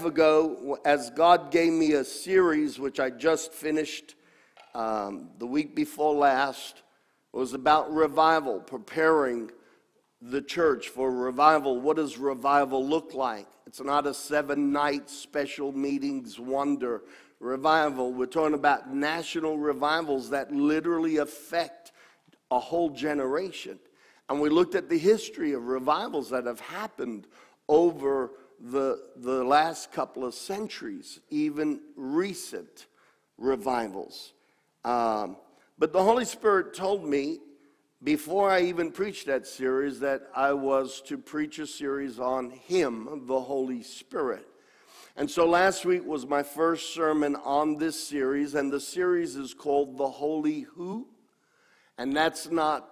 life ago, as God gave me a series which I just finished the week before last, was about revival, preparing the church for revival. What does revival look like? It's not a 7-night special meetings wonder. Revival, we're talking about national revivals that literally affect a whole generation. And we looked at the history of revivals that have happened over the last couple of centuries, even recent revivals. But the Holy Spirit told me, before I even preached that series, that I was to preach a series on Him, the Holy Spirit. And so last week was my first sermon on this series, and the series is called The Holy Who? And that's not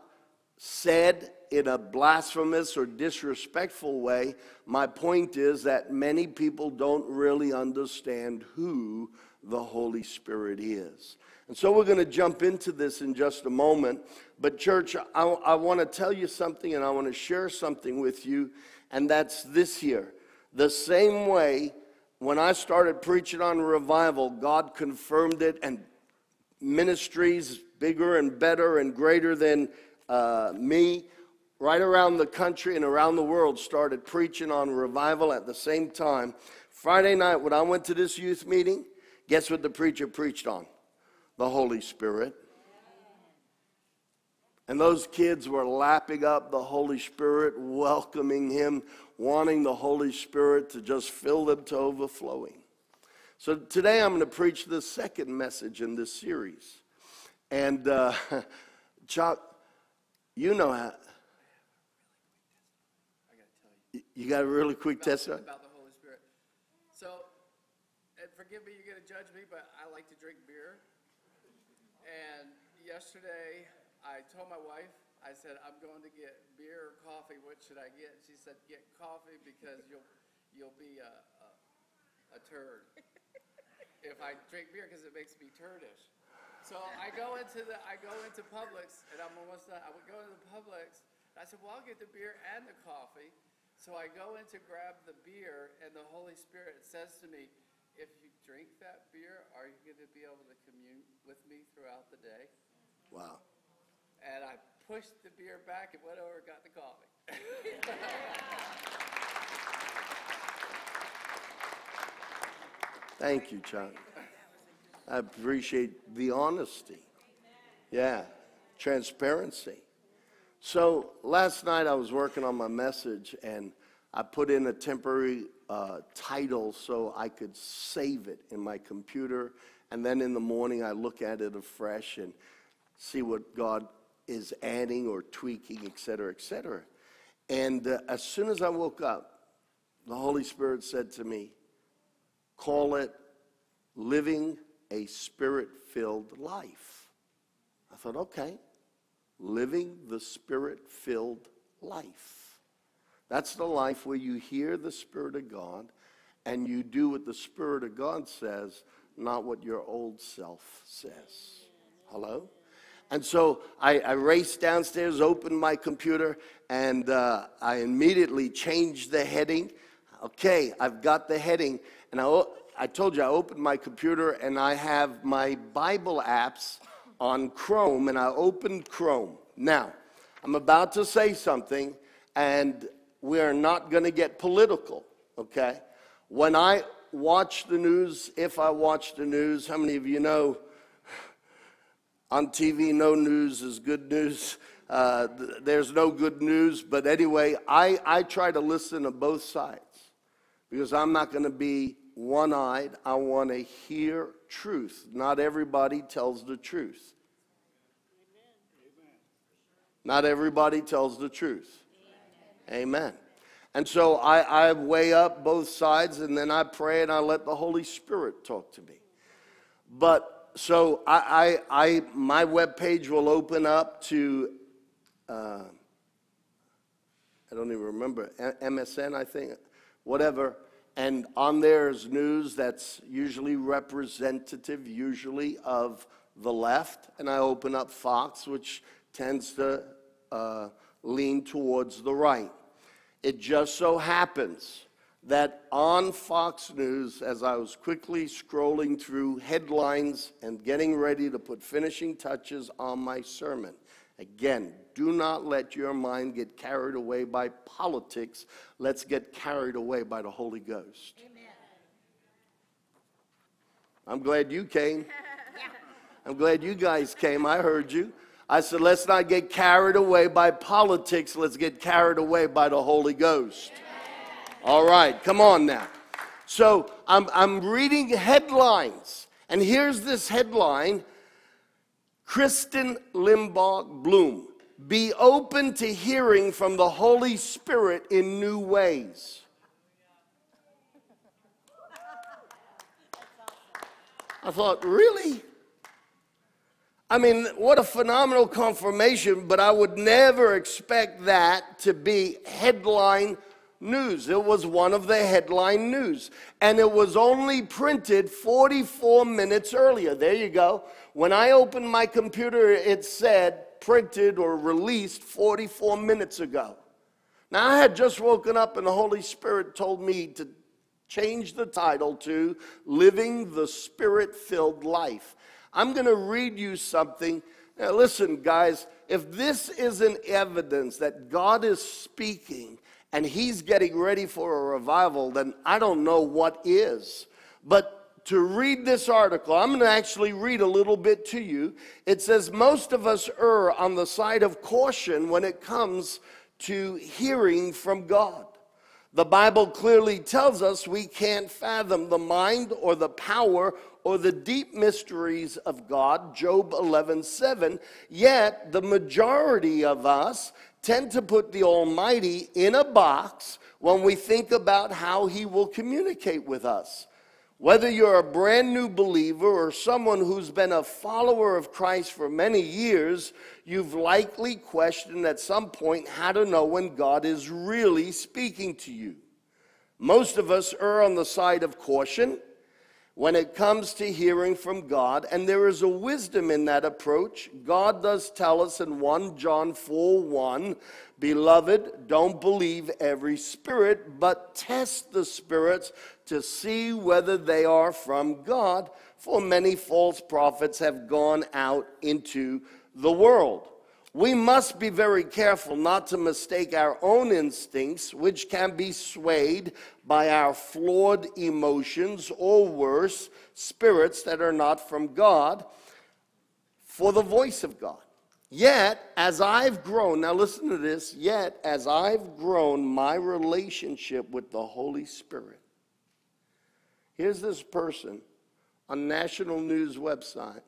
said in a blasphemous or disrespectful way. My point is that many people don't really understand who the Holy Spirit is. And so we're going to jump into this in just a moment. But church, I want to tell you something, and I want to share something with you, and that's this here. The same way when I started preaching on revival, God confirmed it, and ministries bigger and better and greater than me, right around the country and around the world, started preaching on revival at the same time. Friday night, when I went to this youth meeting, guess what the preacher preached on? The Holy Spirit. And those kids were lapping up the Holy Spirit, welcoming Him, wanting the Holy Spirit to just fill them to overflowing. So today I'm going to preach the second message in this series. And Chuck, you know how. I got to tell you. You got a really quick testimony about the Holy Spirit. So, and forgive me, you're going to judge me, but I like to drink beer. And yesterday, I told my wife, I said, I'm going to get beer or coffee. What should I get? She said, get coffee, because you'll be a turd if I drink beer, because it makes me turdish. So I go into Publix, and I'm almost done. I would go into the Publix, and I said, well, I'll get the beer and the coffee. So I go in to grab the beer, and the Holy Spirit says to me, if you drink that beer, are you going to be able to commune with me throughout the day? Wow. And I pushed the beer back and went over and got the coffee. Thank you, Chuck. I appreciate the honesty. Yeah, transparency. So last night I was working on my message, and I put in a temporary title so I could save it in my computer. And then in the morning I look at it afresh and see what God is adding or tweaking, et cetera, et cetera. And as soon as I woke up, the Holy Spirit said to me, call it Living a Spirit-Filled Life. I thought, okay, living the Spirit-Filled Life. That's the life where you hear the Spirit of God and you do what the Spirit of God says, not what your old self says. Hello? And so I raced downstairs, opened my computer, and I immediately changed the heading. Okay, I've got the heading, and I told you I opened my computer, and I have my Bible apps on Chrome, and I opened Chrome. Now, I'm about to say something, and we're not going to get political, okay? When I watch the news, if I watch the news, how many of you know on TV no news is good news? There's no good news, but anyway, I try to listen to both sides because I'm not going to be one-eyed. I want to hear truth. Not everybody tells the truth. Amen. Not everybody tells the truth. Amen. Amen. And so I weigh up both sides, and then I pray and I let the Holy Spirit talk to me. But so my webpage will open up to I don't even remember, MSN, I think, whatever. And on there is news that's usually representative, usually of the left. And I open up Fox, which tends to lean towards the right. It just so happens that on Fox News, as I was quickly scrolling through headlines and getting ready to put finishing touches on my sermon. Again, do not let your mind get carried away by politics. Let's get carried away by the Holy Ghost. Amen. I'm glad you came. Yeah. I'm glad you guys came. I heard you. I said, let's not get carried away by politics. Let's get carried away by the Holy Ghost. Yeah. All right, come on now. So I'm reading headlines, and here's this headline. Kristen Limbaugh Bloom, be open to hearing from the Holy Spirit in new ways. I thought, really? I mean, what a phenomenal confirmation, but I would never expect that to be headline news. It was one of the headline news, and it was only printed 44 minutes earlier. There you go. When I opened my computer, it said printed or released 44 minutes ago. Now, I had just woken up, and the Holy Spirit told me to change the title to Living the Spirit-Filled Life. I'm going to read you something. Now, listen, guys, if this isn't evidence that God is speaking and he's getting ready for a revival, then I don't know what is. But to read this article, I'm going to actually read a little bit to you. It says, most of us err on the side of caution when it comes to hearing from God. The Bible clearly tells us we can't fathom the mind or the power or the deep mysteries of God, Job 11:7, yet the majority of us tend to put the Almighty in a box when we think about how he will communicate with us. Whether you're a brand new believer or someone who's been a follower of Christ for many years, you've likely questioned at some point how to know when God is really speaking to you. Most of us err on the side of caution when it comes to hearing from God, and there is a wisdom in that approach. God does tell us in 1 John 4:1, beloved, don't believe every spirit, but test the spirits to see whether they are from God, for many false prophets have gone out into the world. We must be very careful not to mistake our own instincts, which can be swayed by our flawed emotions or worse, spirits that are not from God, for the voice of God. Yet, as I've grown, now listen to this, yet as I've grown my relationship with the Holy Spirit, here's this person on national news website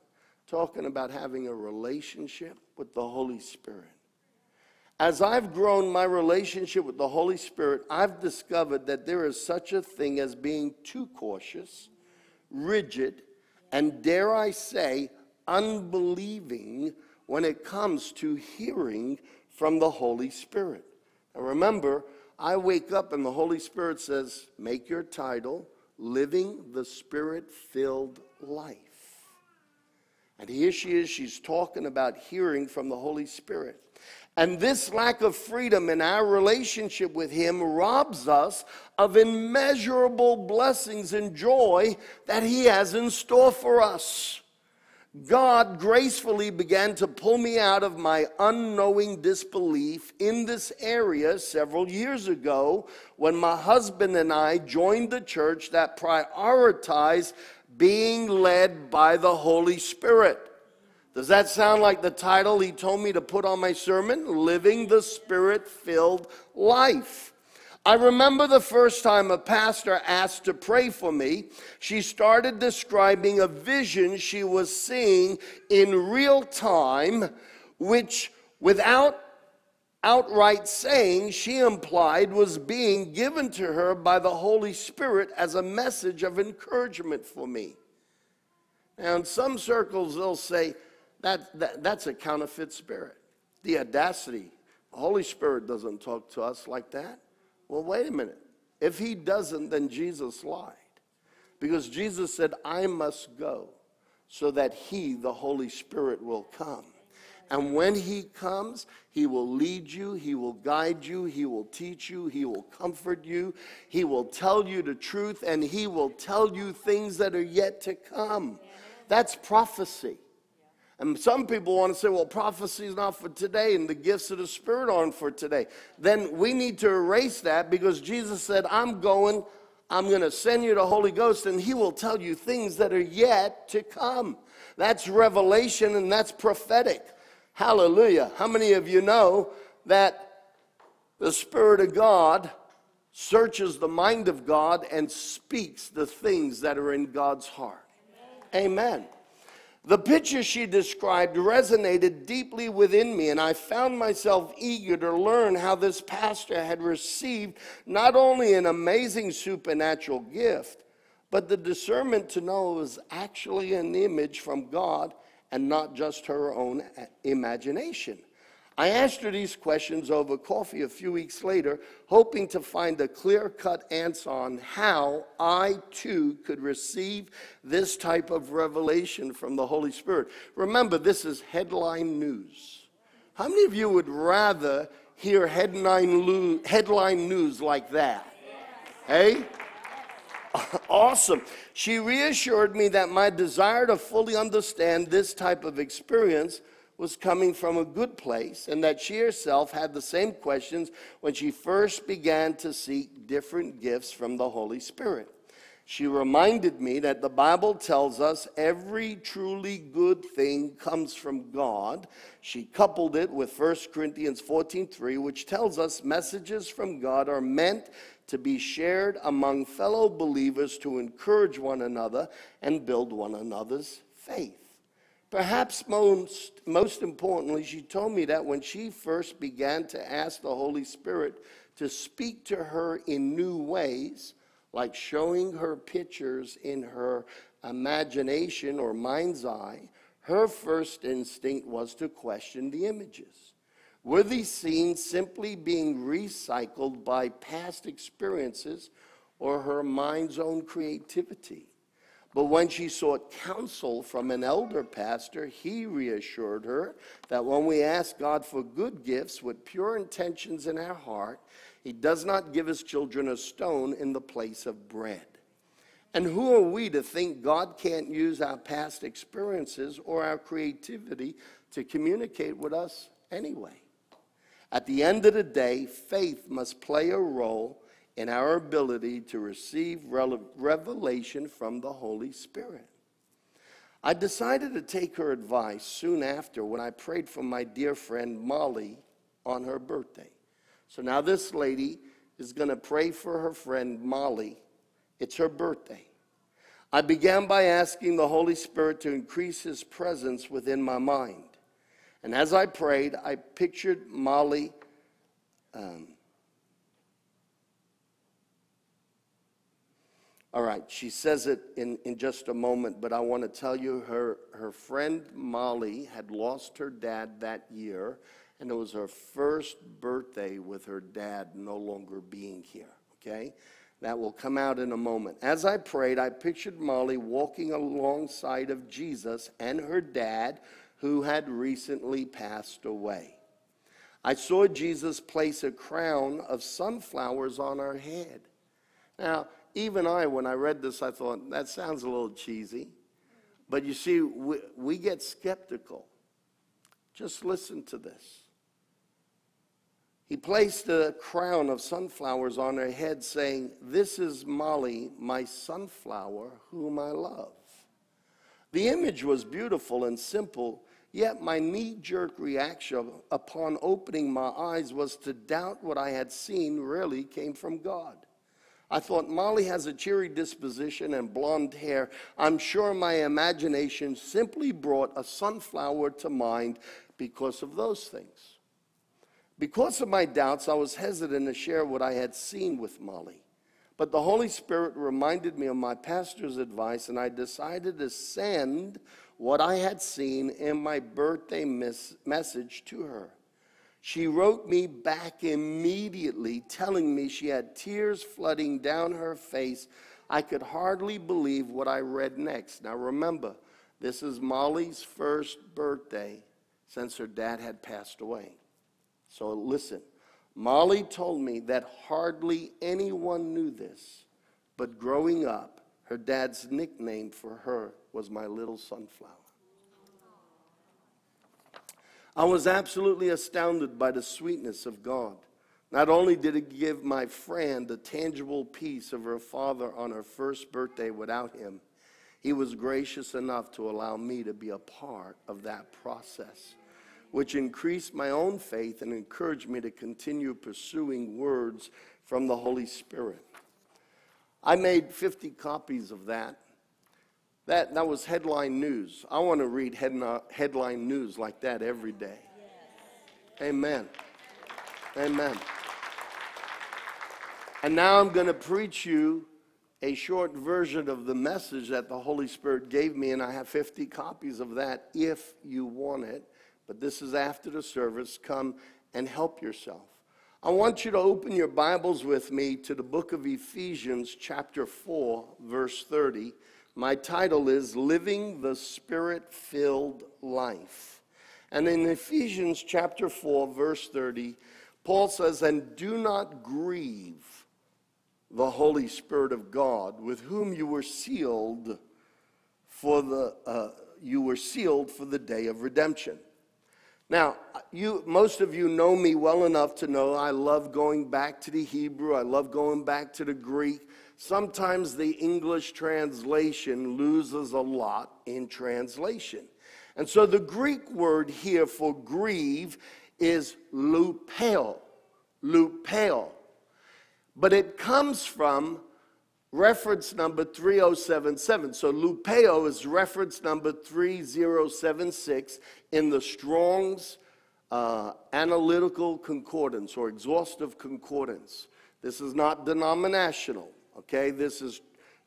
talking about having a relationship with the Holy Spirit. As I've grown my relationship with the Holy Spirit, I've discovered that there is such a thing as being too cautious, rigid, and dare I say, unbelieving when it comes to hearing from the Holy Spirit. Now remember, I wake up and the Holy Spirit says, make your title, Living the Spirit-Filled Life. And here she is, she's talking about hearing from the Holy Spirit. And this lack of freedom in our relationship with him robs us of immeasurable blessings and joy that he has in store for us. God gracefully began to pull me out of my unknowing disbelief in this area several years ago when my husband and I joined the church that prioritized being led by the Holy Spirit. Does that sound like the title he told me to put on my sermon? Living the Spirit-Filled Life. I remember the first time a pastor asked to pray for me, she started describing a vision she was seeing in real time, which without outright saying, she implied was being given to her by the Holy Spirit as a message of encouragement for me. Now, in some circles, they'll say, that's a counterfeit spirit. The audacity. The Holy Spirit doesn't talk to us like that. Well, wait a minute. If he doesn't, then Jesus lied. Because Jesus said, I must go so that he, the Holy Spirit, will come. And when he comes, he will lead you, he will guide you, he will teach you, he will comfort you, he will tell you the truth, and he will tell you things that are yet to come. That's prophecy. And some people want to say, well, prophecy is not for today and the gifts of the Spirit aren't for today. Then we need to erase that, because Jesus said, I'm going to send you the Holy Ghost, and he will tell you things that are yet to come. That's revelation, and that's prophetic. Hallelujah. How many of you know that the Spirit of God searches the mind of God and speaks the things that are in God's heart? Amen. The picture she described resonated deeply within me, and I found myself eager to learn how this pastor had received not only an amazing supernatural gift, but the discernment to know it was actually an image from God and not just her own imagination. I asked her these questions over coffee a few weeks later, hoping to find a clear-cut answer on how I, too, could receive this type of revelation from the Holy Spirit. Remember, this is headline news. How many of you would rather hear headline news like that? Hey? Awesome. She reassured me that my desire to fully understand this type of experience was coming from a good place, and that she herself had the same questions when she first began to seek different gifts from the Holy Spirit. She reminded me that the Bible tells us every truly good thing comes from God. She coupled it with 1 Corinthians 14:3, which tells us messages from God are meant to be shared among fellow believers to encourage one another and build one another's faith. Perhaps most importantly, she told me that when she first began to ask the Holy Spirit to speak to her in new ways, like showing her pictures in her imagination or mind's eye, her first instinct was to question the images. Were these scenes simply being recycled by past experiences or her mind's own creativity? But when she sought counsel from an elder pastor, he reassured her that when we ask God for good gifts with pure intentions in our heart, he does not give his children a stone in the place of bread. And who are we to think God can't use our past experiences or our creativity to communicate with us anyway? At the end of the day, faith must play a role in our ability to receive revelation from the Holy Spirit. I decided to take her advice soon after when I prayed for my dear friend Molly on her birthday. So now this lady is going to pray for her friend Molly. It's her birthday. I began by asking the Holy Spirit to increase his presence within my mind. And as I prayed, I pictured Molly all right, she says it in just a moment, but I want to tell you her friend Molly had lost her dad that year, and it was her first birthday with her dad no longer being here, okay? That will come out in a moment. As I prayed, I pictured Molly walking alongside of Jesus and her dad, who had recently passed away. I saw Jesus place a crown of sunflowers on her head. Now, even I, when I read this, I thought, that sounds a little cheesy. But you see, we get skeptical. Just listen to this. He placed a crown of sunflowers on her head, saying, "This is Molly, my sunflower, whom I love." The image was beautiful and simple, yet my knee-jerk reaction upon opening my eyes was to doubt what I had seen really came from God. I thought, Molly has a cheery disposition and blonde hair. I'm sure my imagination simply brought a sunflower to mind because of those things. Because of my doubts, I was hesitant to share what I had seen with Molly. But the Holy Spirit reminded me of my pastor's advice, and I decided to send what I had seen in my birthday message to her. She wrote me back immediately, telling me she had tears flooding down her face. I could hardly believe what I read next. Now remember, this is Molly's first birthday since her dad had passed away. So listen, Molly told me that hardly anyone knew this, but growing up, her dad's nickname for her was my little sunflower. I was absolutely astounded by the sweetness of God. Not only did it give my friend the tangible peace of her father on her first birthday without him, he was gracious enough to allow me to be a part of that process, which increased my own faith and encouraged me to continue pursuing words from the Holy Spirit. I made 50 copies of that. That was headline news. I want to read headline news like that every day. Yes. Amen. Amen. And now I'm going to preach you a short version of the message that the Holy Spirit gave me, and I have 50 copies of that if you want it. But this is after the service. Come and help yourself. I want you to open your Bibles with me to the book of Ephesians, chapter 4, verse 30. My title is Living the Spirit-Filled Life. And in Ephesians chapter 4, verse 30, Paul says, "And do not grieve the Holy Spirit of God, with whom you were sealed for the day of redemption." Now, most of you know me well enough to know I love going back to the Hebrew. I love going back to the Greek. Sometimes the English translation loses a lot in translation. And so the Greek word here for grieve is lupeo, lupeo. But it comes from reference number 3077. So lupeo is reference number 3076 in the Strong's Analytical Concordance or Exhaustive Concordance. This is not denominational, okay? This is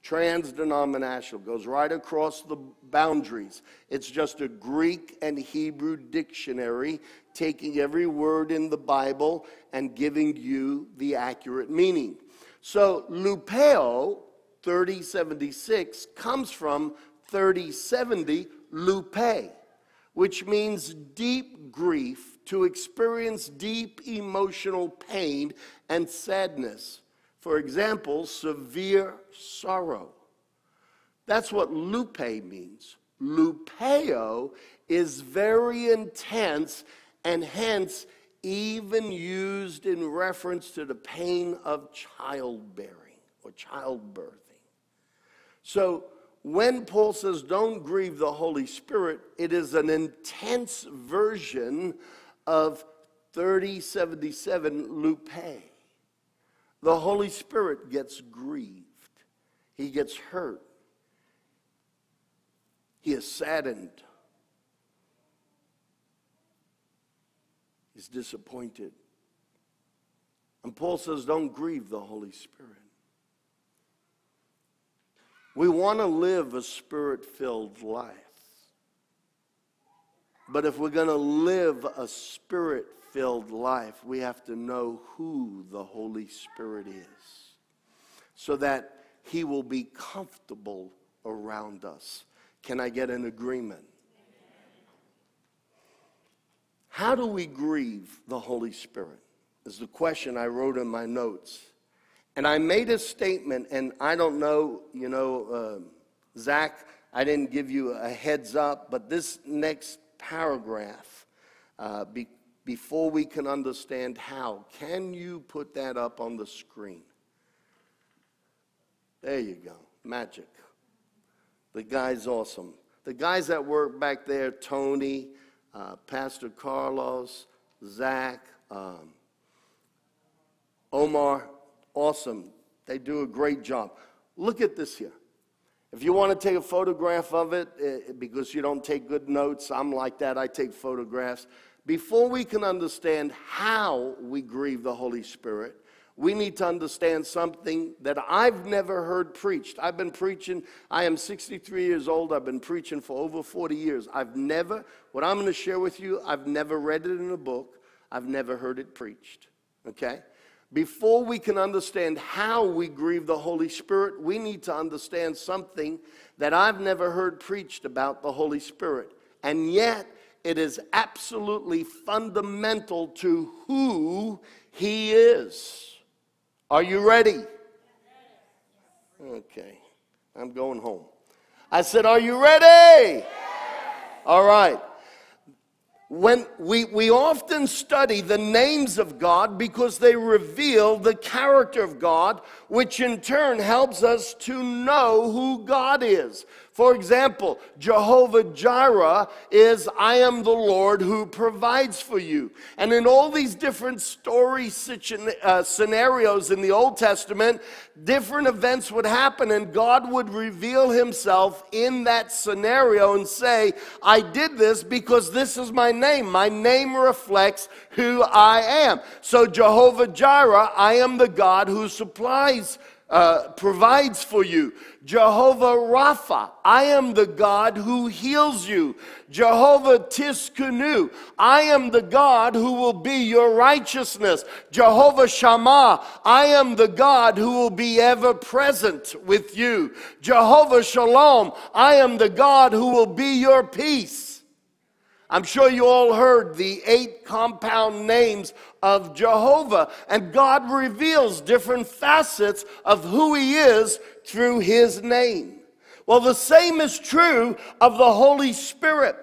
trans-denominational, goes right across the boundaries. It's just a Greek and Hebrew dictionary taking every word in the Bible and giving you the accurate meaning. So lupeo, 3076, comes from 3070, lupe, which means deep grief, to experience deep emotional pain and sadness. For example, severe sorrow. That's what lupe means. Lupeo is very intense and hence even used in reference to the pain of childbearing or childbirthing. So when Paul says don't grieve the Holy Spirit, it is an intense version of 3077 lupe. The Holy Spirit gets grieved. He gets hurt. He is saddened. He's disappointed. And Paul says, don't grieve the Holy Spirit. We want to live a Spirit-filled life. But if we're going to live a Spirit-filled life, we have to know who the Holy Spirit is so that he will be comfortable around us. Can I get an agreement? How do we grieve the Holy Spirit is the question I wrote in my notes. And I made a statement, and I don't know, Zach, I didn't give you a heads up, but this next paragraph, before we can understand how. Can you put that up on the screen? There you go. Magic. The guy's awesome. The guys that work back there, Tony, Pastor Carlos, Zach, Omar, awesome. They do a great job. Look at this here. If you want to take a photograph of it, because you don't take good notes, I'm like that, I take photographs. Before we can understand how we grieve the Holy Spirit, we need to understand something that I've never heard preached. I've been preaching, I am 63 years old, I've been preaching for over 40 years. What I'm going to share with you, I've never read it in a book, I've never heard it preached, okay? Before we can understand how we grieve the Holy Spirit, we need to understand something that I've never heard preached about the Holy Spirit, and yet It is absolutely fundamental to who he is. Are you ready? Okay, I'm going home. I said, are you ready? Yes. All right. When we often study the names of God because they reveal the character of God, which in turn helps us to know who God is. For example, Jehovah Jireh is, I am the Lord who provides for you. And in all these different story scenarios in the Old Testament, different events would happen and God would reveal himself in that scenario and say, I did this because this is my name. My name reflects who I am. So Jehovah Jireh, I am the God who supplies, provides for you. Jehovah Rapha, I am the God who heals you. Jehovah Tiskenu, I am the God who will be your righteousness. Jehovah Shammah, I am the God who will be ever present with you. Jehovah Shalom, I am the God who will be your peace. I'm sure you all heard the 8 compound names of Jehovah, and God reveals different facets of who he is through his name. Well, the same is true of the Holy Spirit.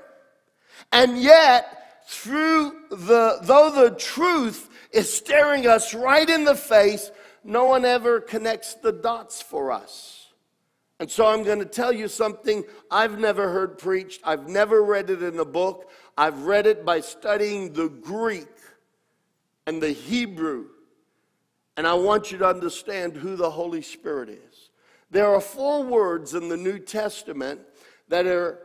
And yet, though the truth is staring us right in the face, no one ever connects the dots for us. And so I'm going to tell you something I've never heard preached. I've never read it in a book. I've read it by studying the Greek and the Hebrew. And I want you to understand who the Holy Spirit is. There are 4 words in the New Testament that are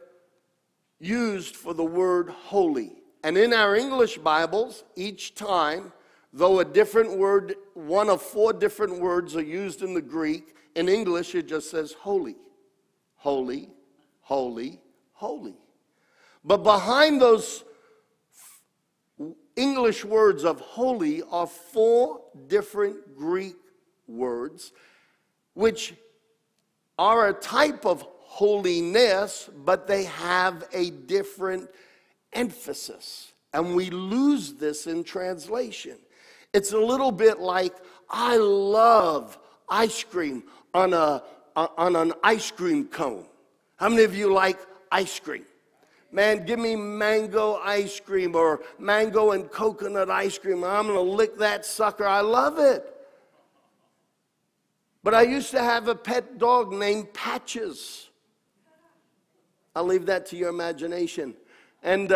used for the word holy. And in our English Bibles, each time, though a different word, one of 4 different words are used in the Greek, in English, it just says holy, holy, holy, holy. But behind those English words of holy are 4 different Greek words, which are a type of holiness, but they have a different emphasis. And we lose this in translation. It's a little bit like, I love ice cream on an ice cream cone. How many of you like ice cream? Man, give me mango ice cream or mango and coconut ice cream. I'm going to lick that sucker. I love it. But I used to have a pet dog named Patches. I'll leave that to your imagination. And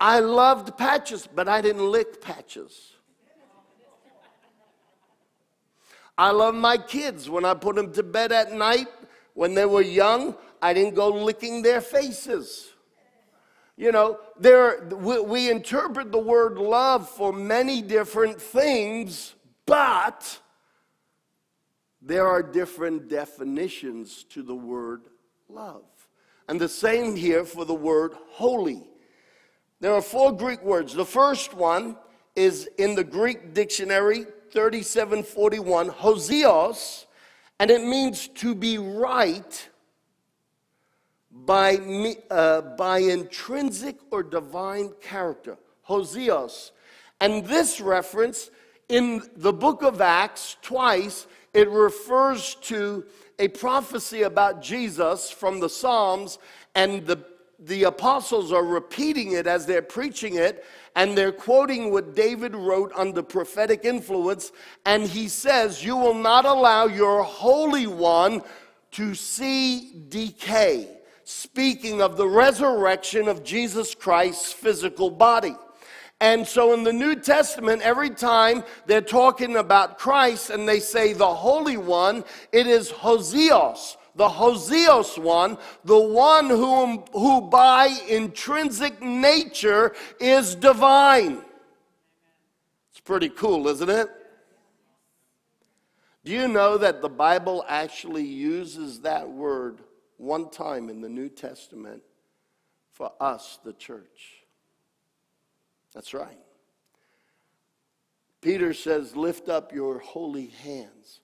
I loved Patches, but I didn't lick Patches. I love my kids. When I put them to bed at night, when they were young, I didn't go licking their faces. You know, we interpret the word love for many different things, but there are different definitions to the word love. And the same here for the word holy. There are 4 Greek words. The first one is in the Greek dictionary, 3741, hozios, and it means to be right by intrinsic or divine character, hozios. And this reference in the book of Acts twice, it refers to a prophecy about Jesus from the Psalms, and the apostles are repeating it as they're preaching it, and they're quoting what David wrote under prophetic influence, and he says, you will not allow your Holy One to see decay, speaking of the resurrection of Jesus Christ's physical body. And so in the New Testament, every time they're talking about Christ and they say the Holy One, it is Hozios. The Hozios one, the one who by intrinsic nature is divine. It's pretty cool, isn't it? Do you know that the Bible actually uses that word one time in the New Testament for us, the church? That's right. Peter says, lift up your holy hands.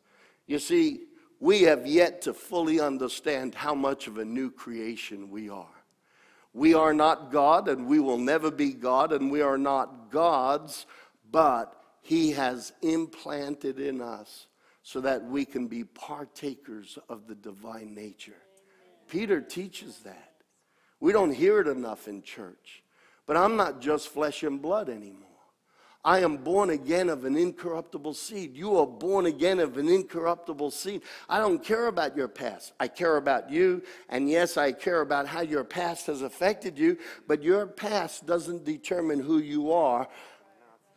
You see, we have yet to fully understand how much of a new creation we are. We are not God, and we will never be God, and we are not gods, but He has implanted in us so that we can be partakers of the divine nature. Amen. Peter teaches that. We don't hear it enough in church. But I'm not just flesh and blood anymore. I am born again of an incorruptible seed. You are born again of an incorruptible seed. I don't care about your past. I care about you. And yes, I care about how your past has affected you. But your past doesn't determine who you are.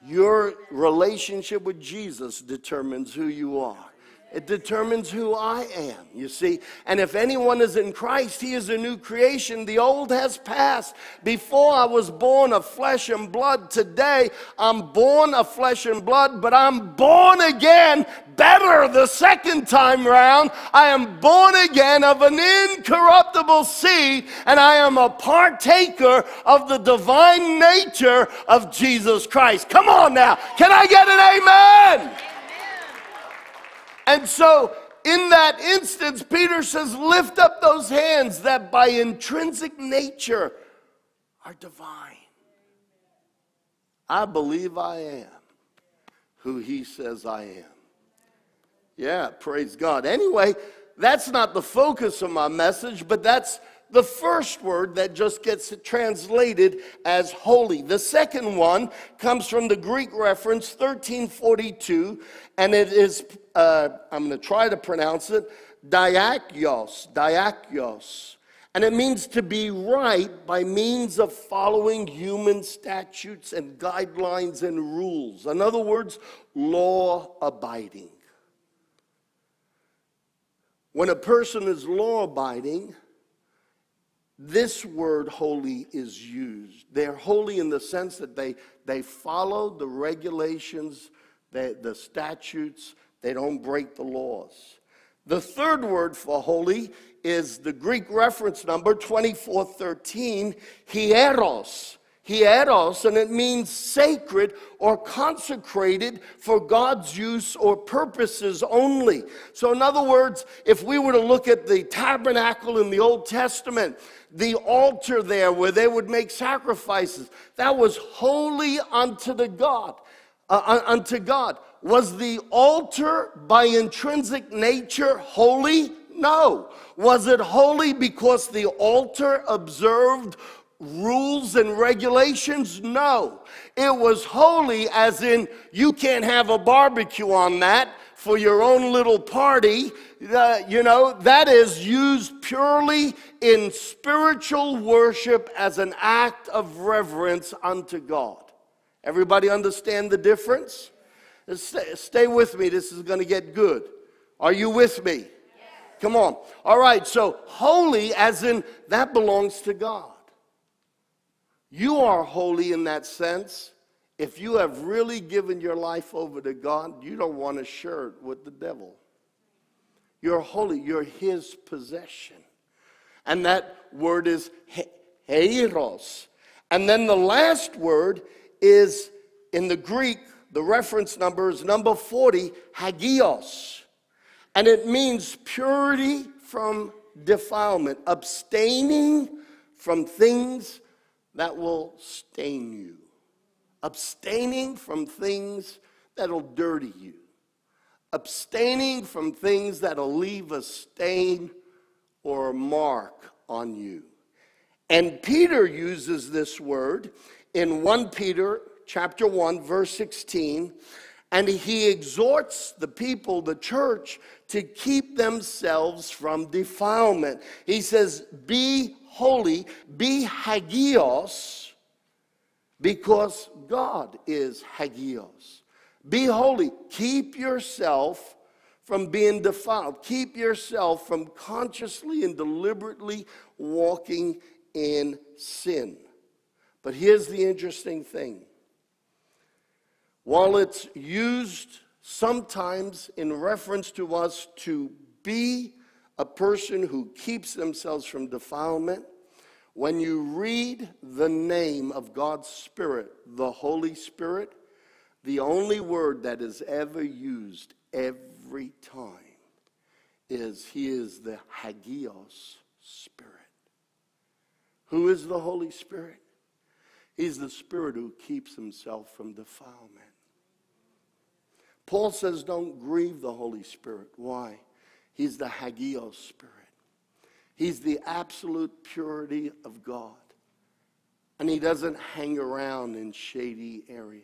Your relationship with Jesus determines who you are. It determines who I am, you see. And if anyone is in Christ, he is a new creation. The old has passed. Before I was born of flesh and blood. Today, I'm born of flesh and blood, but I'm born again, better the second time round. I am born again of an incorruptible seed, and I am a partaker of the divine nature of Jesus Christ. Come on now. Can I get an amen? And so, in that instance, Peter says, lift up those hands that by intrinsic nature are divine. I believe I am who He says I am. Yeah, praise God. Anyway, that's not the focus of my message, but that's the first word that just gets translated as holy. The second one comes from the Greek reference 1342, and it is, I'm going to try to pronounce it, diakios. And it means to be right by means of following human statutes and guidelines and rules. In other words, law abiding. When a person is law abiding, this word holy is used. They're holy in the sense that they follow the regulations, the statutes. They don't break the laws. The third word for holy is the Greek reference number 2413, hieros. Hieros, and it means sacred or consecrated for God's use or purposes only. So in other words, if we were to look at the tabernacle in the Old Testament, the altar there where they would make sacrifices, that was holy unto God. Was the altar by intrinsic nature holy? No. Was it holy because the altar observed rules and regulations? No. It was holy as in you can't have a barbecue on that for your own little party. That is used purely in spiritual worship as an act of reverence unto God. Everybody understand the difference? Stay with me. This is going to get good. Are you with me? Yes. Come on. All right. So holy as in that belongs to God. You are holy in that sense. If you have really given your life over to God, you don't want to share it with the devil. You're holy. You're His possession. And that word is heiros. And then the last word is in the Greek, the reference number is number 40, hagios. And it means purity from defilement, abstaining from things that will stain you, abstaining from things that'll dirty you, abstaining from things that'll leave a stain or a mark on you. And Peter uses this word in 1 Peter chapter 1, verse 16, and he exhorts the people, the church, to keep themselves from defilement. He says, be holy, be hagios, because God is hagios. Be holy. Keep yourself from being defiled. Keep yourself from consciously and deliberately walking in sin. But here's the interesting thing. While it's used sometimes in reference to us to be a person who keeps themselves from defilement, when you read the name of God's Spirit, the Holy Spirit, the only word that is ever used every time is He is the Hagios Spirit, Who is the Holy Spirit? He's the Spirit who keeps himself from defilement. Paul says don't grieve the Holy Spirit. Why? He's the Hagios Spirit. He's the absolute purity of God. And he doesn't hang around in shady areas.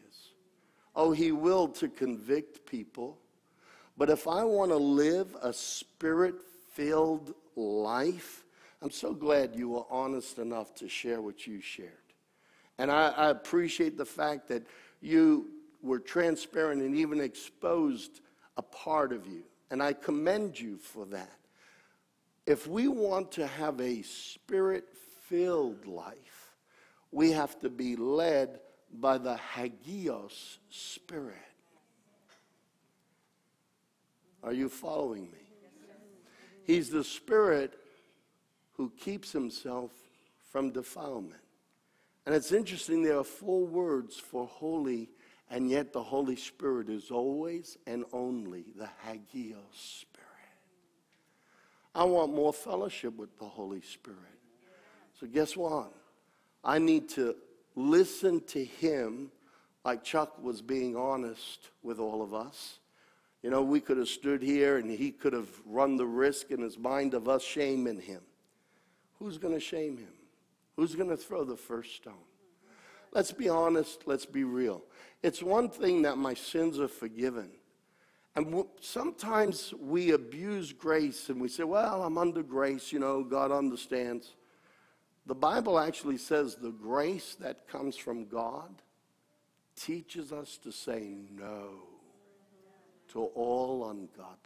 Oh, he will to convict people. But if I want to live a Spirit-filled life, I'm so glad you were honest enough to share what you shared. And I appreciate the fact that you were transparent and even exposed a part of you. And I commend you for that. If we want to have a Spirit-filled life, we have to be led by the Hagios Spirit. Are you following me? He's the Spirit who keeps himself from defilement. And it's interesting, there are four words for holy, and yet the Holy Spirit is always and only the Hagios Spirit. I want more fellowship with the Holy Spirit. So guess what? I need to listen to him like Chuck was being honest with all of us. You know, we could have stood here and he could have run the risk in his mind of us shaming him. Who's going to shame him? Who's going to throw the first stone? Let's be honest. Let's be real. It's one thing that my sins are forgiven. And sometimes we abuse grace and we say, well, I'm under grace. You know, God understands. The Bible actually says the grace that comes from God teaches us to say no to all ungodliness.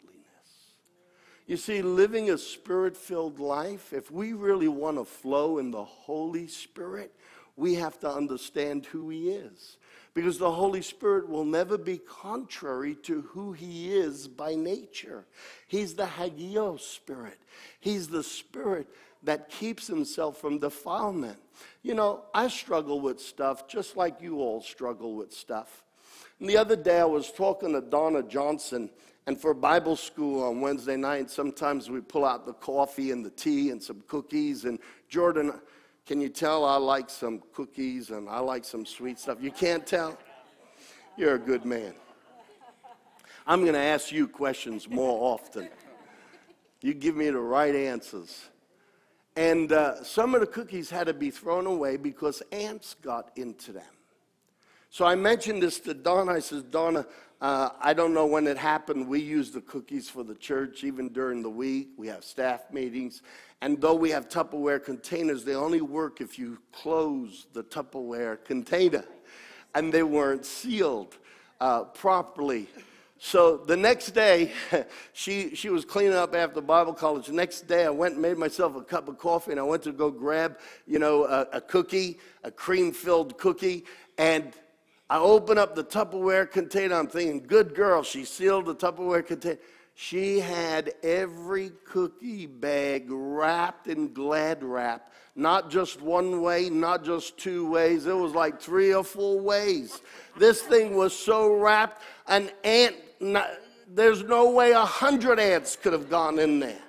You see, living a Spirit-filled life, if we really want to flow in the Holy Spirit, we have to understand who he is. Because the Holy Spirit will never be contrary to who he is by nature. He's the Hagios Spirit. He's the Spirit that keeps himself from defilement. You know, I struggle with stuff just like you all struggle with stuff. And the other day I was talking to Donna Johnson, and for Bible school on Wednesday night, sometimes we pull out the coffee and the tea and some cookies. And Jordan, can you tell I like some cookies and I like some sweet stuff? You can't tell? You're a good man. I'm going to ask you questions more often. You give me the right answers. And some of the cookies had to be thrown away because ants got into them. So I mentioned this to Donna. I said, Donna, I don't know when it happened. We use the cookies for the church even during the week. We have staff meetings. And though we have Tupperware containers, they only work if you close the Tupperware container. And they weren't sealed properly. So the next day, she was cleaning up after Bible college. The next day, I went and made myself a cup of coffee, and I went to go grab, you know, a cookie, a cream-filled cookie, and I open up the Tupperware container. I'm thinking, good girl, she sealed the Tupperware container. She had every cookie bag wrapped in Glad wrap. Not just one way, not just two ways. It was like three or four ways. This thing was so wrapped, an ant, there's no way 100 ants could have gone in there.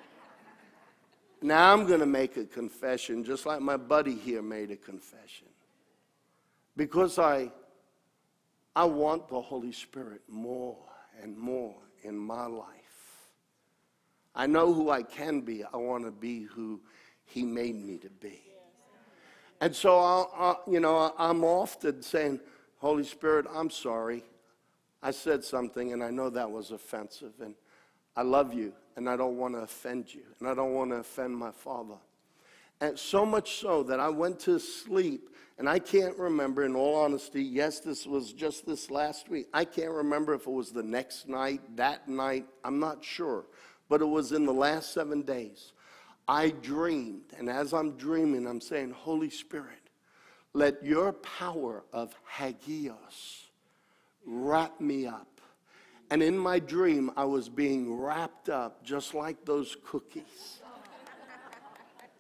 Now I'm going to make a confession, just like my buddy here made a confession. Because I want the Holy Spirit more and more in my life. I know who I can be. I want to be who he made me to be. And so, I'm often saying, Holy Spirit, I'm sorry. I said something, and I know that was offensive. And I love you, and I don't want to offend you. And I don't want to offend my father. And so much so that I went to sleep, and I can't remember, in all honesty, yes, this was just this last week. I can't remember if it was the next night, that night. I'm not sure. But it was in the last 7 days. I dreamed, and as I'm dreaming, I'm saying, Holy Spirit, let your power of Hagios wrap me up. And in my dream, I was being wrapped up just like those cookies.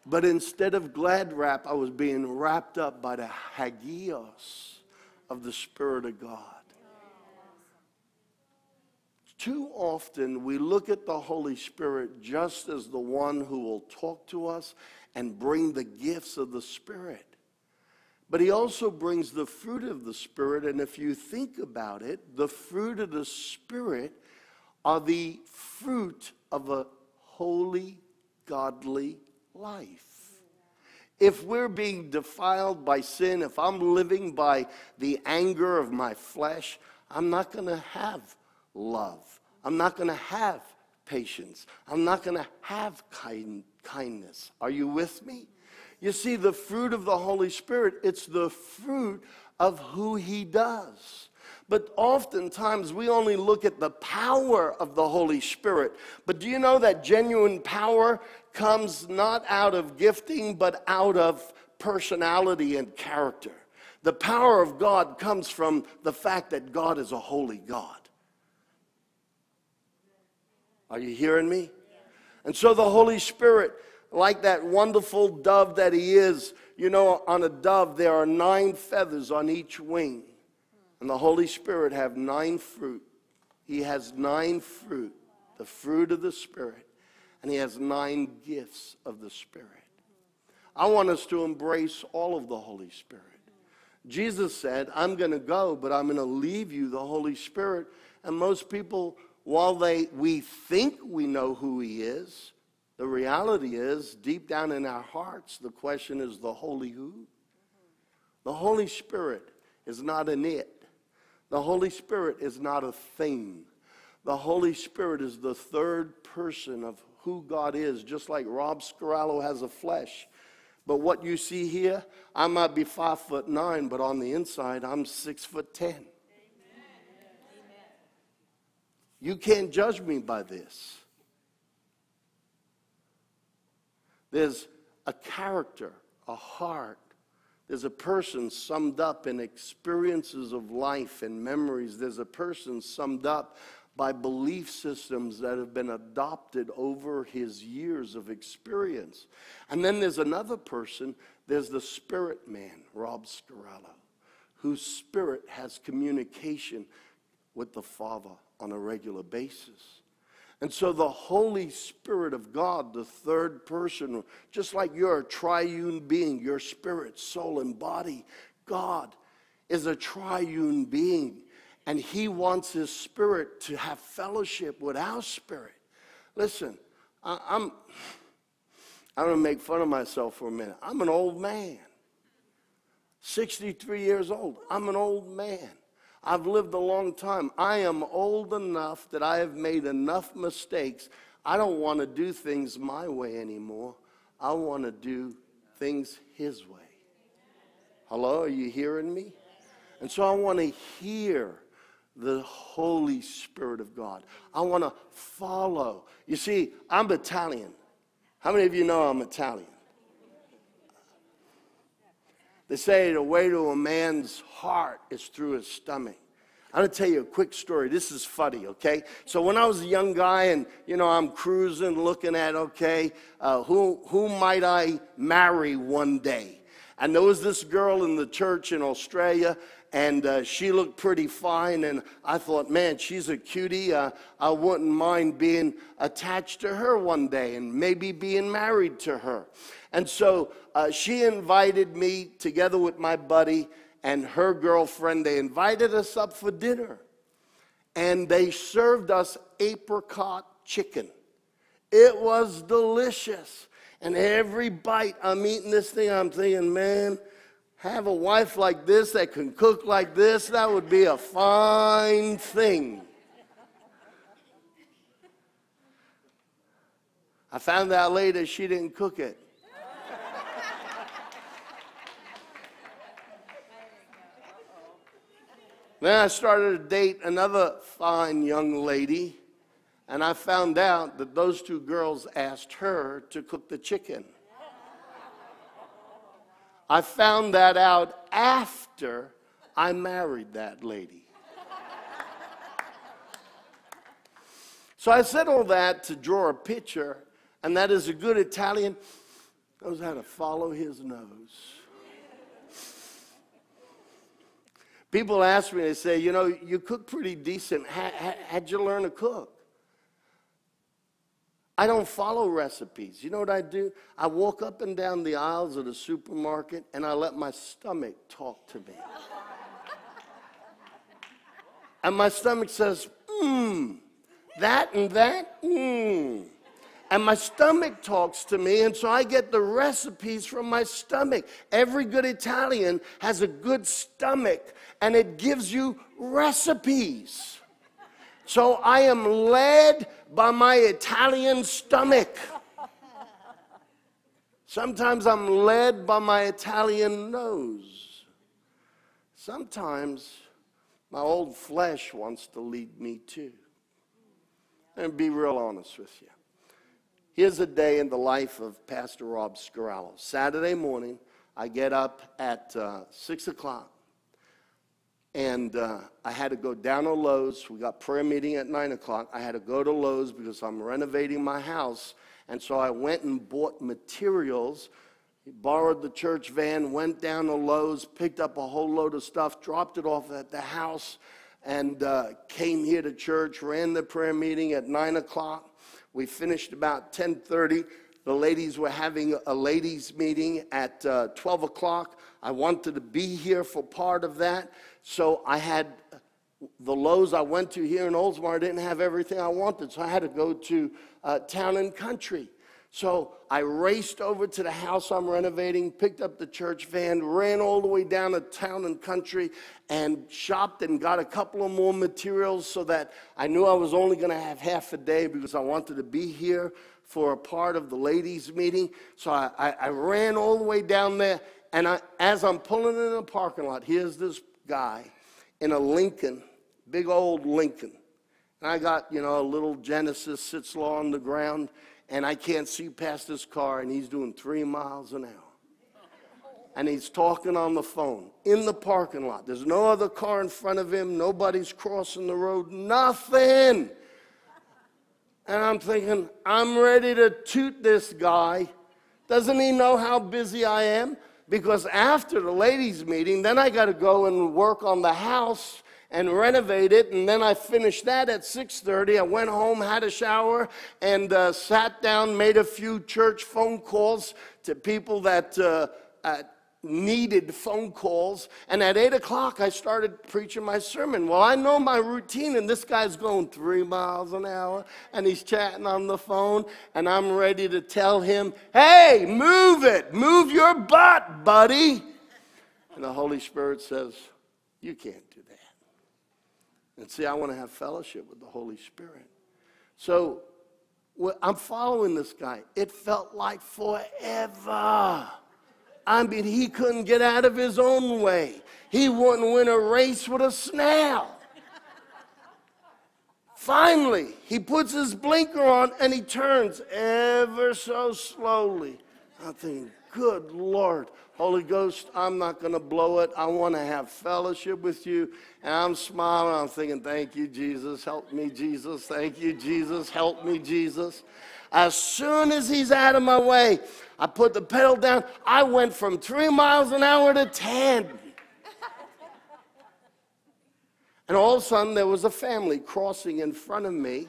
But instead of Glad wrap, I was being wrapped up by the Hagios of the Spirit of God. Too often we look at the Holy Spirit just as the one who will talk to us and bring the gifts of the Spirit. But he also brings the fruit of the Spirit, and if you think about it, the fruit of the Spirit are the fruit of a holy, godly life. If we're being defiled by sin, if I'm living by the anger of my flesh, I'm not going to have love. I'm not going to have patience. I'm not going to have kindness. Are you with me? You see, the fruit of the Holy Spirit, it's the fruit of who he does. But oftentimes we only look at the power of the Holy Spirit. But do you know that genuine power comes not out of gifting, but out of personality and character? The power of God comes from the fact that God is a holy God. Are you hearing me? And so the Holy Spirit, like that wonderful dove that he is, you know, on a dove there are 9 feathers on each wing. And the Holy Spirit have 9 fruit. He has 9 fruit, the fruit of the Spirit. And he has 9 gifts of the Spirit. I want us to embrace all of the Holy Spirit. Jesus said, I'm going to go, but I'm going to leave you the Holy Spirit. And most people, while we think we know who he is, the reality is, deep down in our hearts, the question is the holy who? The Holy Spirit is not an it. The Holy Spirit is not a thing. The Holy Spirit is the third person of who God is, just like Rob Scarallo has a flesh. But what you see here, I might be 5'9", but on the inside, I'm 6'10". Amen. You can't judge me by this. There's a character, a heart. There's a person summed up in experiences of life and memories. There's a person summed up by belief systems that have been adopted over his years of experience. And then there's another person. There's the spirit man, Rob Scarallo, whose spirit has communication with the Father on a regular basis. And so the Holy Spirit of God, the third person, just like you're a triune being, your spirit, soul, and body, God is a triune being. And he wants his spirit to have fellowship with our spirit. Listen, I'm going to make fun of myself for a minute. I'm an old man, 63 years old. I'm an old man. I've lived a long time. I am old enough that I have made enough mistakes. I don't want to do things my way anymore. I want to do things his way. Hello, are you hearing me? And so I want to hear the Holy Spirit of God. I want to follow. You see, I'm Italian. How many of you know I'm Italian? They say the way to a man's heart is through his stomach. I'm going to tell you a quick story. This is funny, okay? So when I was a young guy and, you know, I'm cruising, looking at, okay, who might I marry one day? And there was this girl in the church in Australia, and she looked pretty fine. And I thought, man, she's a cutie. I wouldn't mind being attached to her one day and maybe being married to her. And so she invited me, together with my buddy and her girlfriend, they invited us up for dinner. And they served us apricot chicken. It was delicious. And every bite I'm eating this thing, I'm thinking, man, have a wife like this that can cook like this, that would be a fine thing. I found out later she didn't cook it. Then I started to date another fine young lady, and I found out that those two girls asked her to cook the chicken. I found that out after I married that lady. So I said all that to draw a picture, and that is a good Italian knows how to follow his nose. People ask me, they say, you know, you cook pretty decent. How'd you learn to cook? I don't follow recipes. You know what I do? I walk up and down the aisles of the supermarket, and I let my stomach talk to me. And my stomach says, that and that, And my stomach talks to me, and so I get the recipes from my stomach. Every good Italian has a good stomach, and it gives you recipes. So I am led by my Italian stomach. Sometimes I'm led by my Italian nose. Sometimes my old flesh wants to lead me too. And be real honest with you. Here's a day in the life of Pastor Rob Scarallo. Saturday morning, I get up at 6 o'clock. And I had to go down to Lowe's. We got prayer meeting at 9 o'clock. I had to go to Lowe's because I'm renovating my house. And so I went and bought materials. Borrowed the church van, went down to Lowe's, picked up a whole load of stuff, dropped it off at the house, and came here to church, ran the prayer meeting at 9 o'clock. We finished about 10:30. The ladies were having a ladies' meeting at 12 o'clock. I wanted to be here for part of that. So I had the Lowe's I went to here in Oldsmar didn't have everything I wanted. So I had to go to Town and Country. So I raced over to the house I'm renovating, picked up the church van, ran all the way down to Town and Country, and shopped and got a couple of more materials so that I knew I was only going to have half a day because I wanted to be here for a part of the ladies' meeting. So I ran all the way down there, and as I'm pulling in the parking lot, here's this guy in a Lincoln, big old Lincoln. And I got, you know, a little Genesis sits low on the ground, and I can't see past this car, and he's doing 3 miles an hour. And he's talking on the phone in the parking lot. There's no other car in front of him. Nobody's crossing the road. Nothing. And I'm thinking, I'm ready to toot this guy. Doesn't he know how busy I am? Because after the ladies' meeting, then I got to go and work on the house and renovate it, and then I finished that at 6:30. I went home, had a shower, and sat down, made a few church phone calls to people that needed phone calls, and at 8 o'clock, I started preaching my sermon. Well, I know my routine, and this guy's going 3 miles an hour, and he's chatting on the phone, and I'm ready to tell him, hey, move it, move your butt, buddy. And the Holy Spirit says, you can't do that. And see, I want to have fellowship with the Holy Spirit. So I'm following this guy. It felt like forever. I mean, he couldn't get out of his own way. He wouldn't win a race with a snail. Finally, he puts his blinker on, and he turns ever so slowly. I'm thinking, good Lord, Holy Ghost, I'm not going to blow it. I want to have fellowship with you. And I'm smiling. I'm thinking, thank you, Jesus. Help me, Jesus. Thank you, Jesus. Help me, Jesus. As soon as he's out of my way, I put the pedal down. I went from 3 miles an hour to 10. And all of a sudden, there was a family crossing in front of me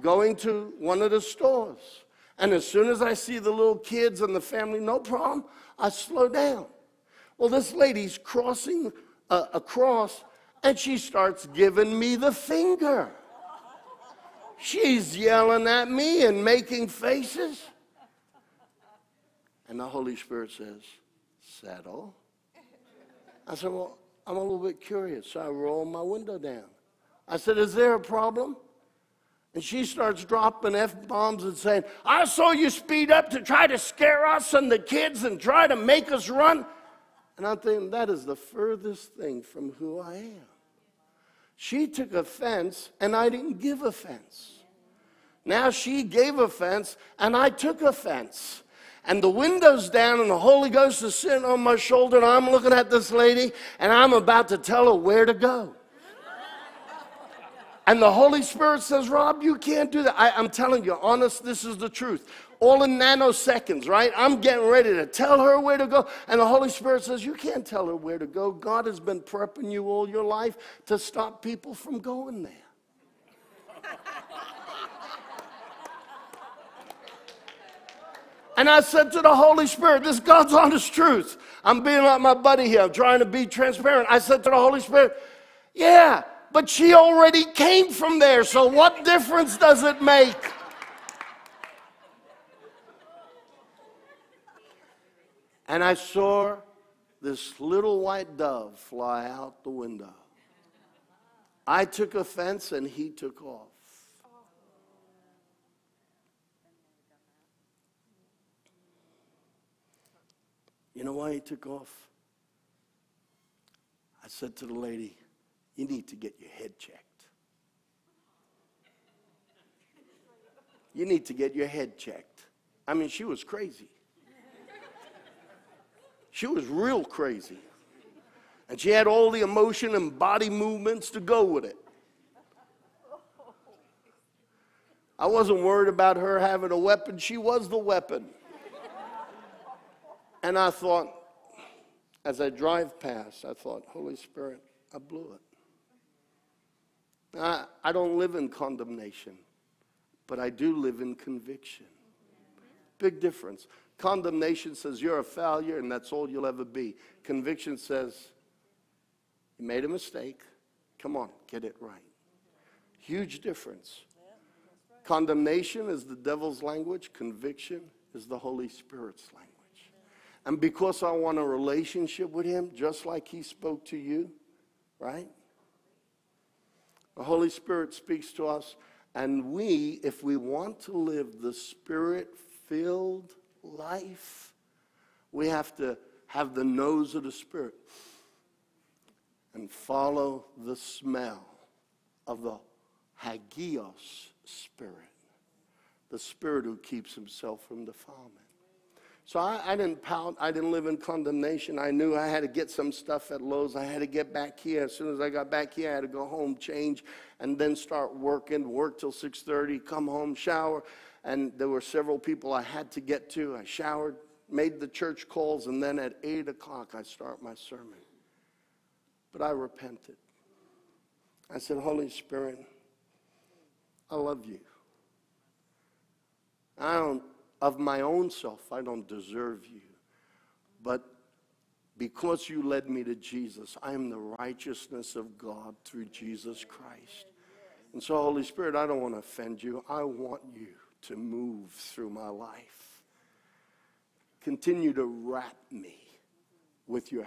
going to one of the stores. And as soon as I see the little kids and the family, no problem, I slow down. Well, this lady's crossing across, and she starts giving me the finger. She's yelling at me and making faces. And the Holy Spirit says, settle. I said, well, I'm a little bit curious, so I roll my window down. I said, is there a problem? And she starts dropping F-bombs and saying, I saw you speed up to try to scare us and the kids and try to make us run. And I'm thinking, that is the furthest thing from who I am. She took offense, and I didn't give offense. Now she gave offense, and I took offense. And the window's down, and the Holy Ghost is sitting on my shoulder, and I'm looking at this lady, and I'm about to tell her where to go. And the Holy Spirit says, Rob, you can't do that. I'm telling you, honest, this is the truth. all in nanoseconds, right? I'm getting ready to tell her where to go. And the Holy Spirit says, you can't tell her where to go. God has been prepping you all your life to stop people from going there. And I said to the Holy Spirit, this is God's honest truth. I'm being like my buddy here. I'm trying to be transparent. I said to the Holy Spirit, yeah, but she already came from there, so what difference does it make? And I saw this little white dove fly out the window. I took offense and he took off. You know why he took off? I said to the lady, you need to get your head checked. You need to get your head checked. I mean, she was crazy. She was real crazy. And she had all the emotion and body movements to go with it. I wasn't worried about her having a weapon. She was the weapon. And I thought, as I drive past, I thought, Holy Spirit, I blew it. I don't live in condemnation, but I do live in conviction. Big difference. Condemnation says you're a failure and that's all you'll ever be. Conviction says you made a mistake. Come on, get it right. Huge difference. Condemnation is the devil's language. Conviction is the Holy Spirit's language. And because I want a relationship with him, just like he spoke to you, right? The Holy Spirit speaks to us. And we, if we want to live the Spirit-filled life, we have to have the nose of the Spirit and follow the smell of the Hagios Spirit, the Spirit who keeps himself from defilement. So I didn't pout. I didn't live in condemnation. I knew I had to get some stuff at Lowe's. I had to get back here. As soon as I got back here, I had to go home, change, and then start working, work till 6:30, come home, shower. And there were several people I had to get to. I showered, made the church calls, and then at 8 o'clock I start my sermon. But I repented. I said, Holy Spirit, I love you. Of my own self, I don't deserve you. But because you led me to Jesus, I am the righteousness of God through Jesus Christ. And so, Holy Spirit, I don't want to offend you. I want you to move through my life. Continue to wrap me with your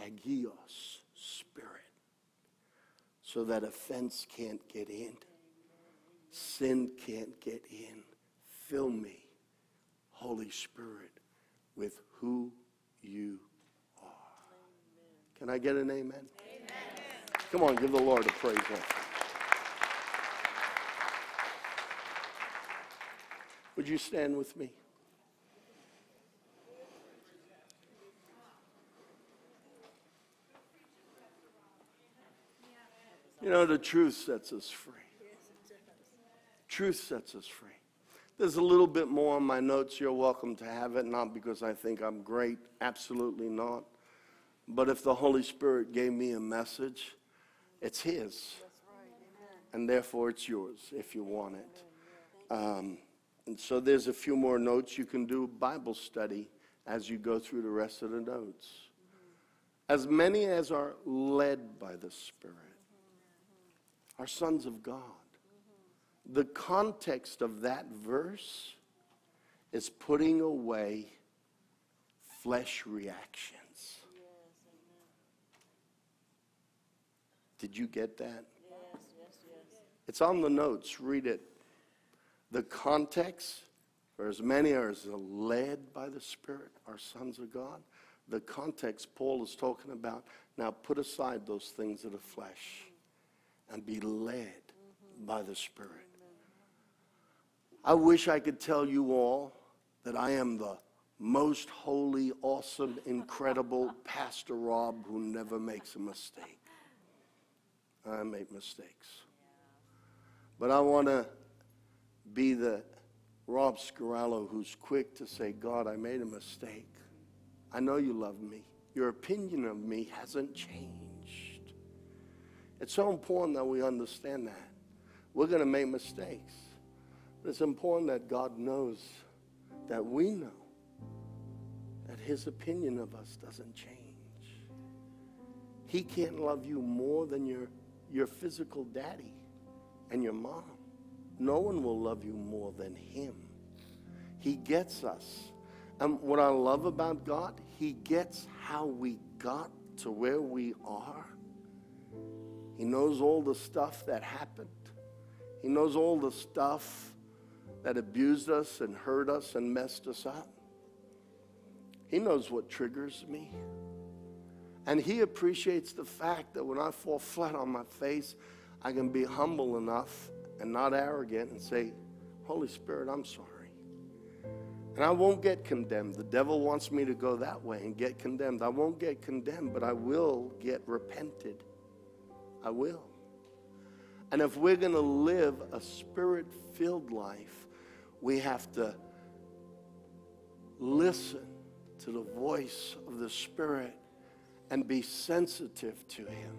Hagios Spirit so that offense can't get in. Sin can't get in. Fill me, Holy Spirit, with who you are. Amen. Can I get an amen? Amen? Come on, give the Lord a praise. Would you stand with me? You know, the truth sets us free. Truth sets us free. There's a little bit more on my notes. You're welcome to have it, not because I think I'm great. Absolutely not. But if the Holy Spirit gave me a message, it's his. And therefore, it's yours if you want it. And so there's a few more notes. You can do Bible study as you go through the rest of the notes. As many as are led by the Spirit are sons of God. The context of that verse is putting away flesh reactions. Yes, did you get that? Yes, yes, yes. It's on the notes. Read it. The context, for as many as are led by the Spirit, are sons of God. The context Paul is talking about, now put aside those things of the flesh and be led by the Spirit. I wish I could tell you all that I am the most holy, awesome, incredible Pastor Rob who never makes a mistake. I make mistakes. But I want to be the Rob Scarallo, who's quick to say, God, I made a mistake. I know you love me. Your opinion of me hasn't changed. It's so important that we understand that. We're going to make mistakes. But it's important that God knows, that we know, that his opinion of us doesn't change. He can't love you more than your physical daddy and your mom. No one will love you more than him. He gets us. And what I love about God, he gets how we got to where we are. He knows all the stuff that happened. He knows all the stuff that abused us and hurt us and messed us up. He knows what triggers me. And he appreciates the fact that when I fall flat on my face, I can be humble enough and not arrogant and say, Holy Spirit, I'm sorry. And I won't get condemned. The devil wants me to go that way and get condemned. I won't get condemned, but I will get repented. I will. And if we're going to live a spirit-filled life, we have to listen to the voice of the Spirit and be sensitive to him.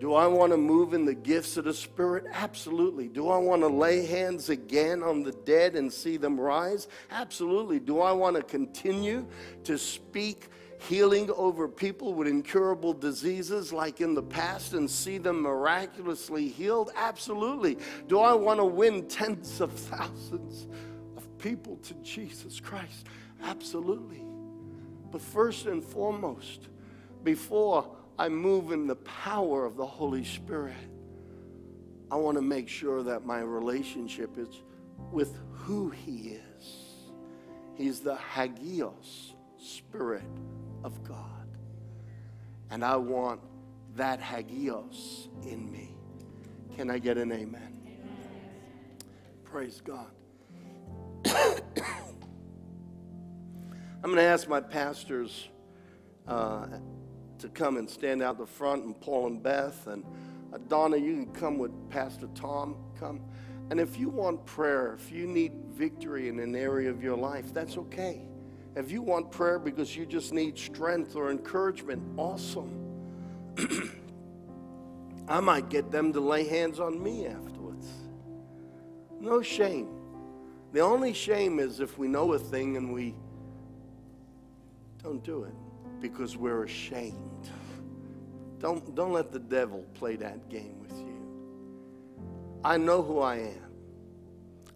Do I want to move in the gifts of the Spirit? Absolutely. Do I want to lay hands again on the dead and see them rise? Absolutely. Do I want to continue to speak healing over people with incurable diseases like in the past and see them miraculously healed? Absolutely. Do I want to win tens of thousands of people to Jesus Christ? Absolutely. But first and foremost, before I move in the power of the Holy Spirit, I want to make sure that my relationship is with who he is. He's the Hagios, Spirit of God. And I want that Hagios in me. Can I get an amen? Amen. Praise God. I'm going to ask my pastors to come and stand out the front, and Paul and Beth, and Donna, you can come with Pastor Tom, come. And if you want prayer, if you need victory in an area of your life, that's okay. If you want prayer because you just need strength or encouragement, awesome. I might get them to lay hands on me afterwards. No shame. The only shame is if we know a thing and we don't do it because we're ashamed. Don't let the devil play that game with you. I know who I am.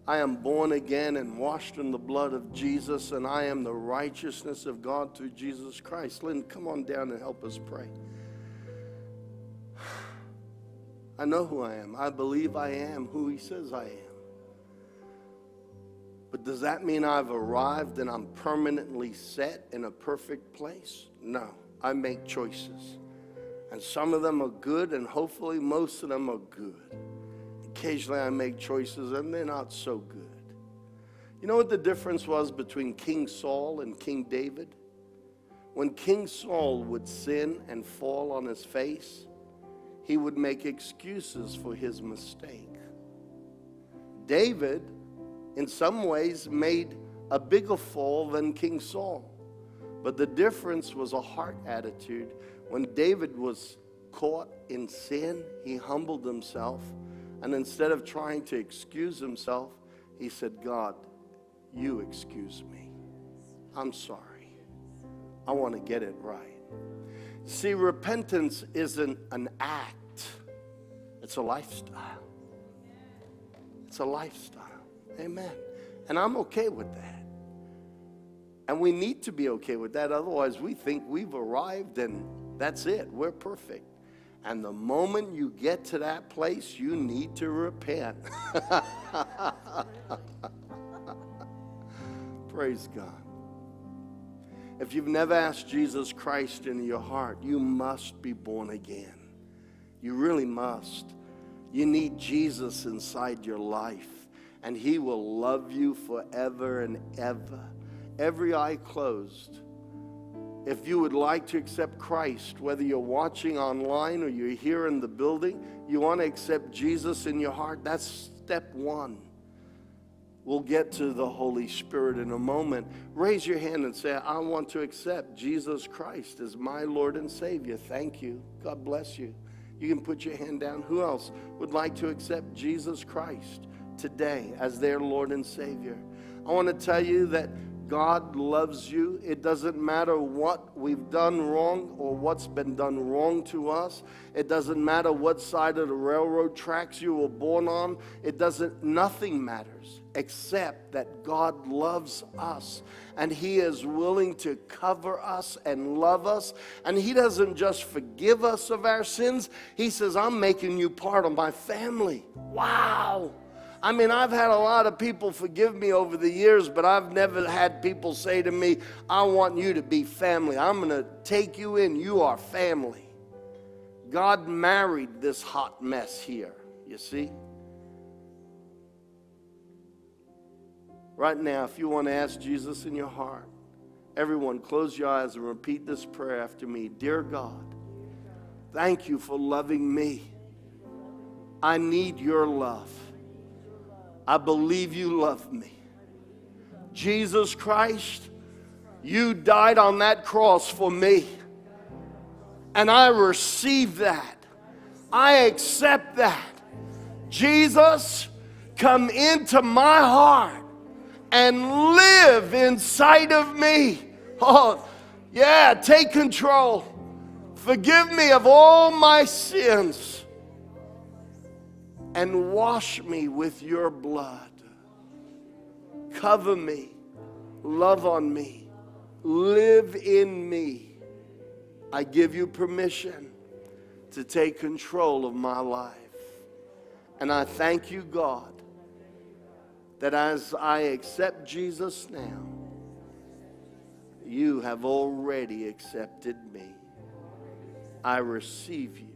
I am born again and washed in the blood of Jesus, and I am the righteousness of God through Jesus Christ. Lynn, come on down and help us pray. I know who I am. I believe I am who he says I am. But does that mean I've arrived and I'm permanently set in a perfect place? No. I make choices. And some of them are good, and hopefully most of them are good. Occasionally I make choices and they're not so good. You know what the difference was between King Saul and King David? When King Saul would sin and fall on his face, he would make excuses for his mistake. David, in some ways, made a bigger fall than King Saul. But the difference was a heart attitude. When David was caught in sin, he humbled himself. And instead of trying to excuse himself, he said, God, you excuse me. I'm sorry. I want to get it right. See, repentance isn't an act. It's a lifestyle. It's a lifestyle. Amen. And I'm okay with that. And we need to be okay with that. Otherwise, we think we've arrived and that's it. We're perfect. And the moment you get to that place, you need to repent. Praise God. If you've never asked Jesus Christ into your heart, you must be born again. You really must. You need Jesus inside your life, and he will love you forever and ever. Every eye closed. If you would like to accept Christ, whether you're watching online or you're here in the building, you want to accept Jesus in your heart, that's step one. We'll get to the Holy Spirit in a moment. Raise your hand and say, I want to accept Jesus Christ as my Lord and Savior. Thank you. God bless you. You can put your hand down. Who else would like to accept Jesus Christ today as their Lord and Savior? I want to tell you that God loves you. It doesn't matter what we've done wrong or what's been done wrong to us. It doesn't matter what side of the railroad tracks you were born on. Nothing matters except that God loves us, and He is willing to cover us and love us. And He doesn't just forgive us of our sins. He says, I'm making you part of my family. Wow. I mean, I've had a lot of people forgive me over the years, but I've never had people say to me, I want you to be family. I'm going to take you in. You are family. God married this hot mess here, you see. Right now, if you want to ask Jesus in your heart, everyone close your eyes and repeat this prayer after me. Dear God, thank you for loving me. I need your love. I believe you love me. Jesus Christ, you died on that cross for me. And I receive that. I accept that. Jesus, come into my heart and live inside of me. Oh, yeah, take control. Forgive me of all my sins. And wash me with your blood. Cover me. Love on me. Live in me. I give you permission to take control of my life. And I thank you, God, that as I accept Jesus now, you have already accepted me. I receive you,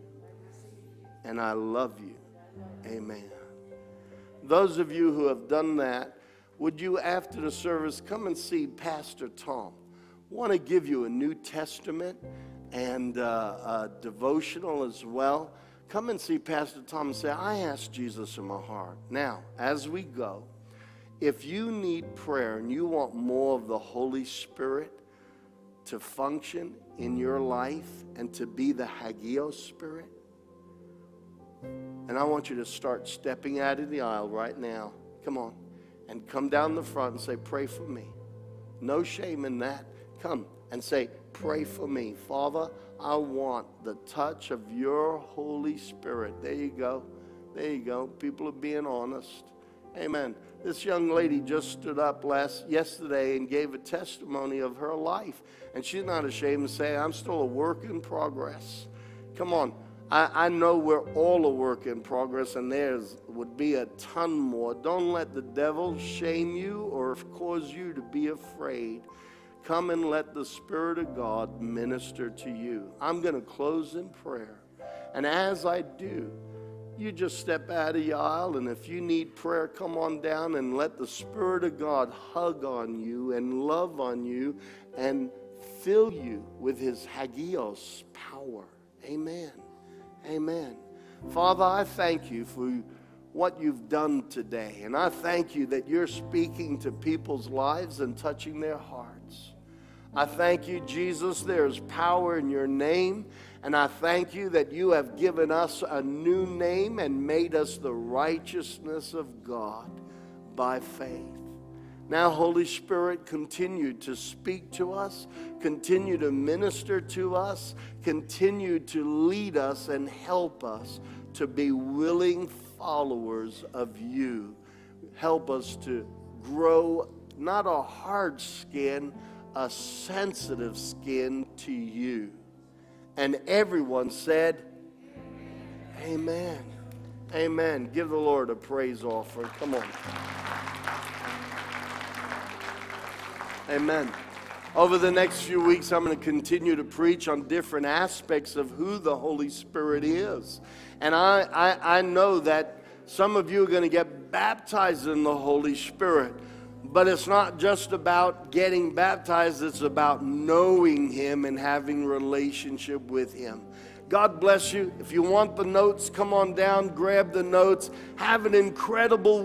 and I love you. Amen. Those of you who have done that, would you after the service come and see Pastor Tom? I want to give you a New Testament and a devotional as well. Come and see Pastor Tom and say, I asked Jesus in my heart. Now, as we go, if you need prayer and you want more of the Holy Spirit to function in your life and to be the Hagios Spirit, and I want you to start stepping out of the aisle right now. Come on. And come down the front and say, pray for me. No shame in that. Come and say, pray for me. Father, I want the touch of your Holy Spirit. There you go. There you go. People are being honest. Amen. This young lady just stood up yesterday and gave a testimony of her life. And she's not ashamed to say, I'm still a work in progress. Come on. I know we're all a work in progress, and there's would be a ton more. Don't let the devil shame you or cause you to be afraid. Come and let the Spirit of God minister to you. I'm going to close in prayer. And as I do, you just step out of the aisle, and if you need prayer, come on down and let the Spirit of God hug on you and love on you and fill you with His Hagios power. Amen. Amen. Father, I thank you for what you've done today. And I thank you that you're speaking to people's lives and touching their hearts. I thank you, Jesus, there is power in your name. And I thank you that you have given us a new name and made us the righteousness of God by faith. Now, Holy Spirit, continue to speak to us, continue to minister to us, continue to lead us and help us to be willing followers of you. Help us to grow not a hard skin, a sensitive skin to you. And everyone said, amen. Amen. Give the Lord a praise offering. Come on. Amen. Over the next few weeks, I'm going to continue to preach on different aspects of who the Holy Spirit is. And I know that some of you are going to get baptized in the Holy Spirit. But it's not just about getting baptized. It's about knowing Him and having relationship with Him. God bless you. If you want the notes, come on down, grab the notes. Have an incredible week.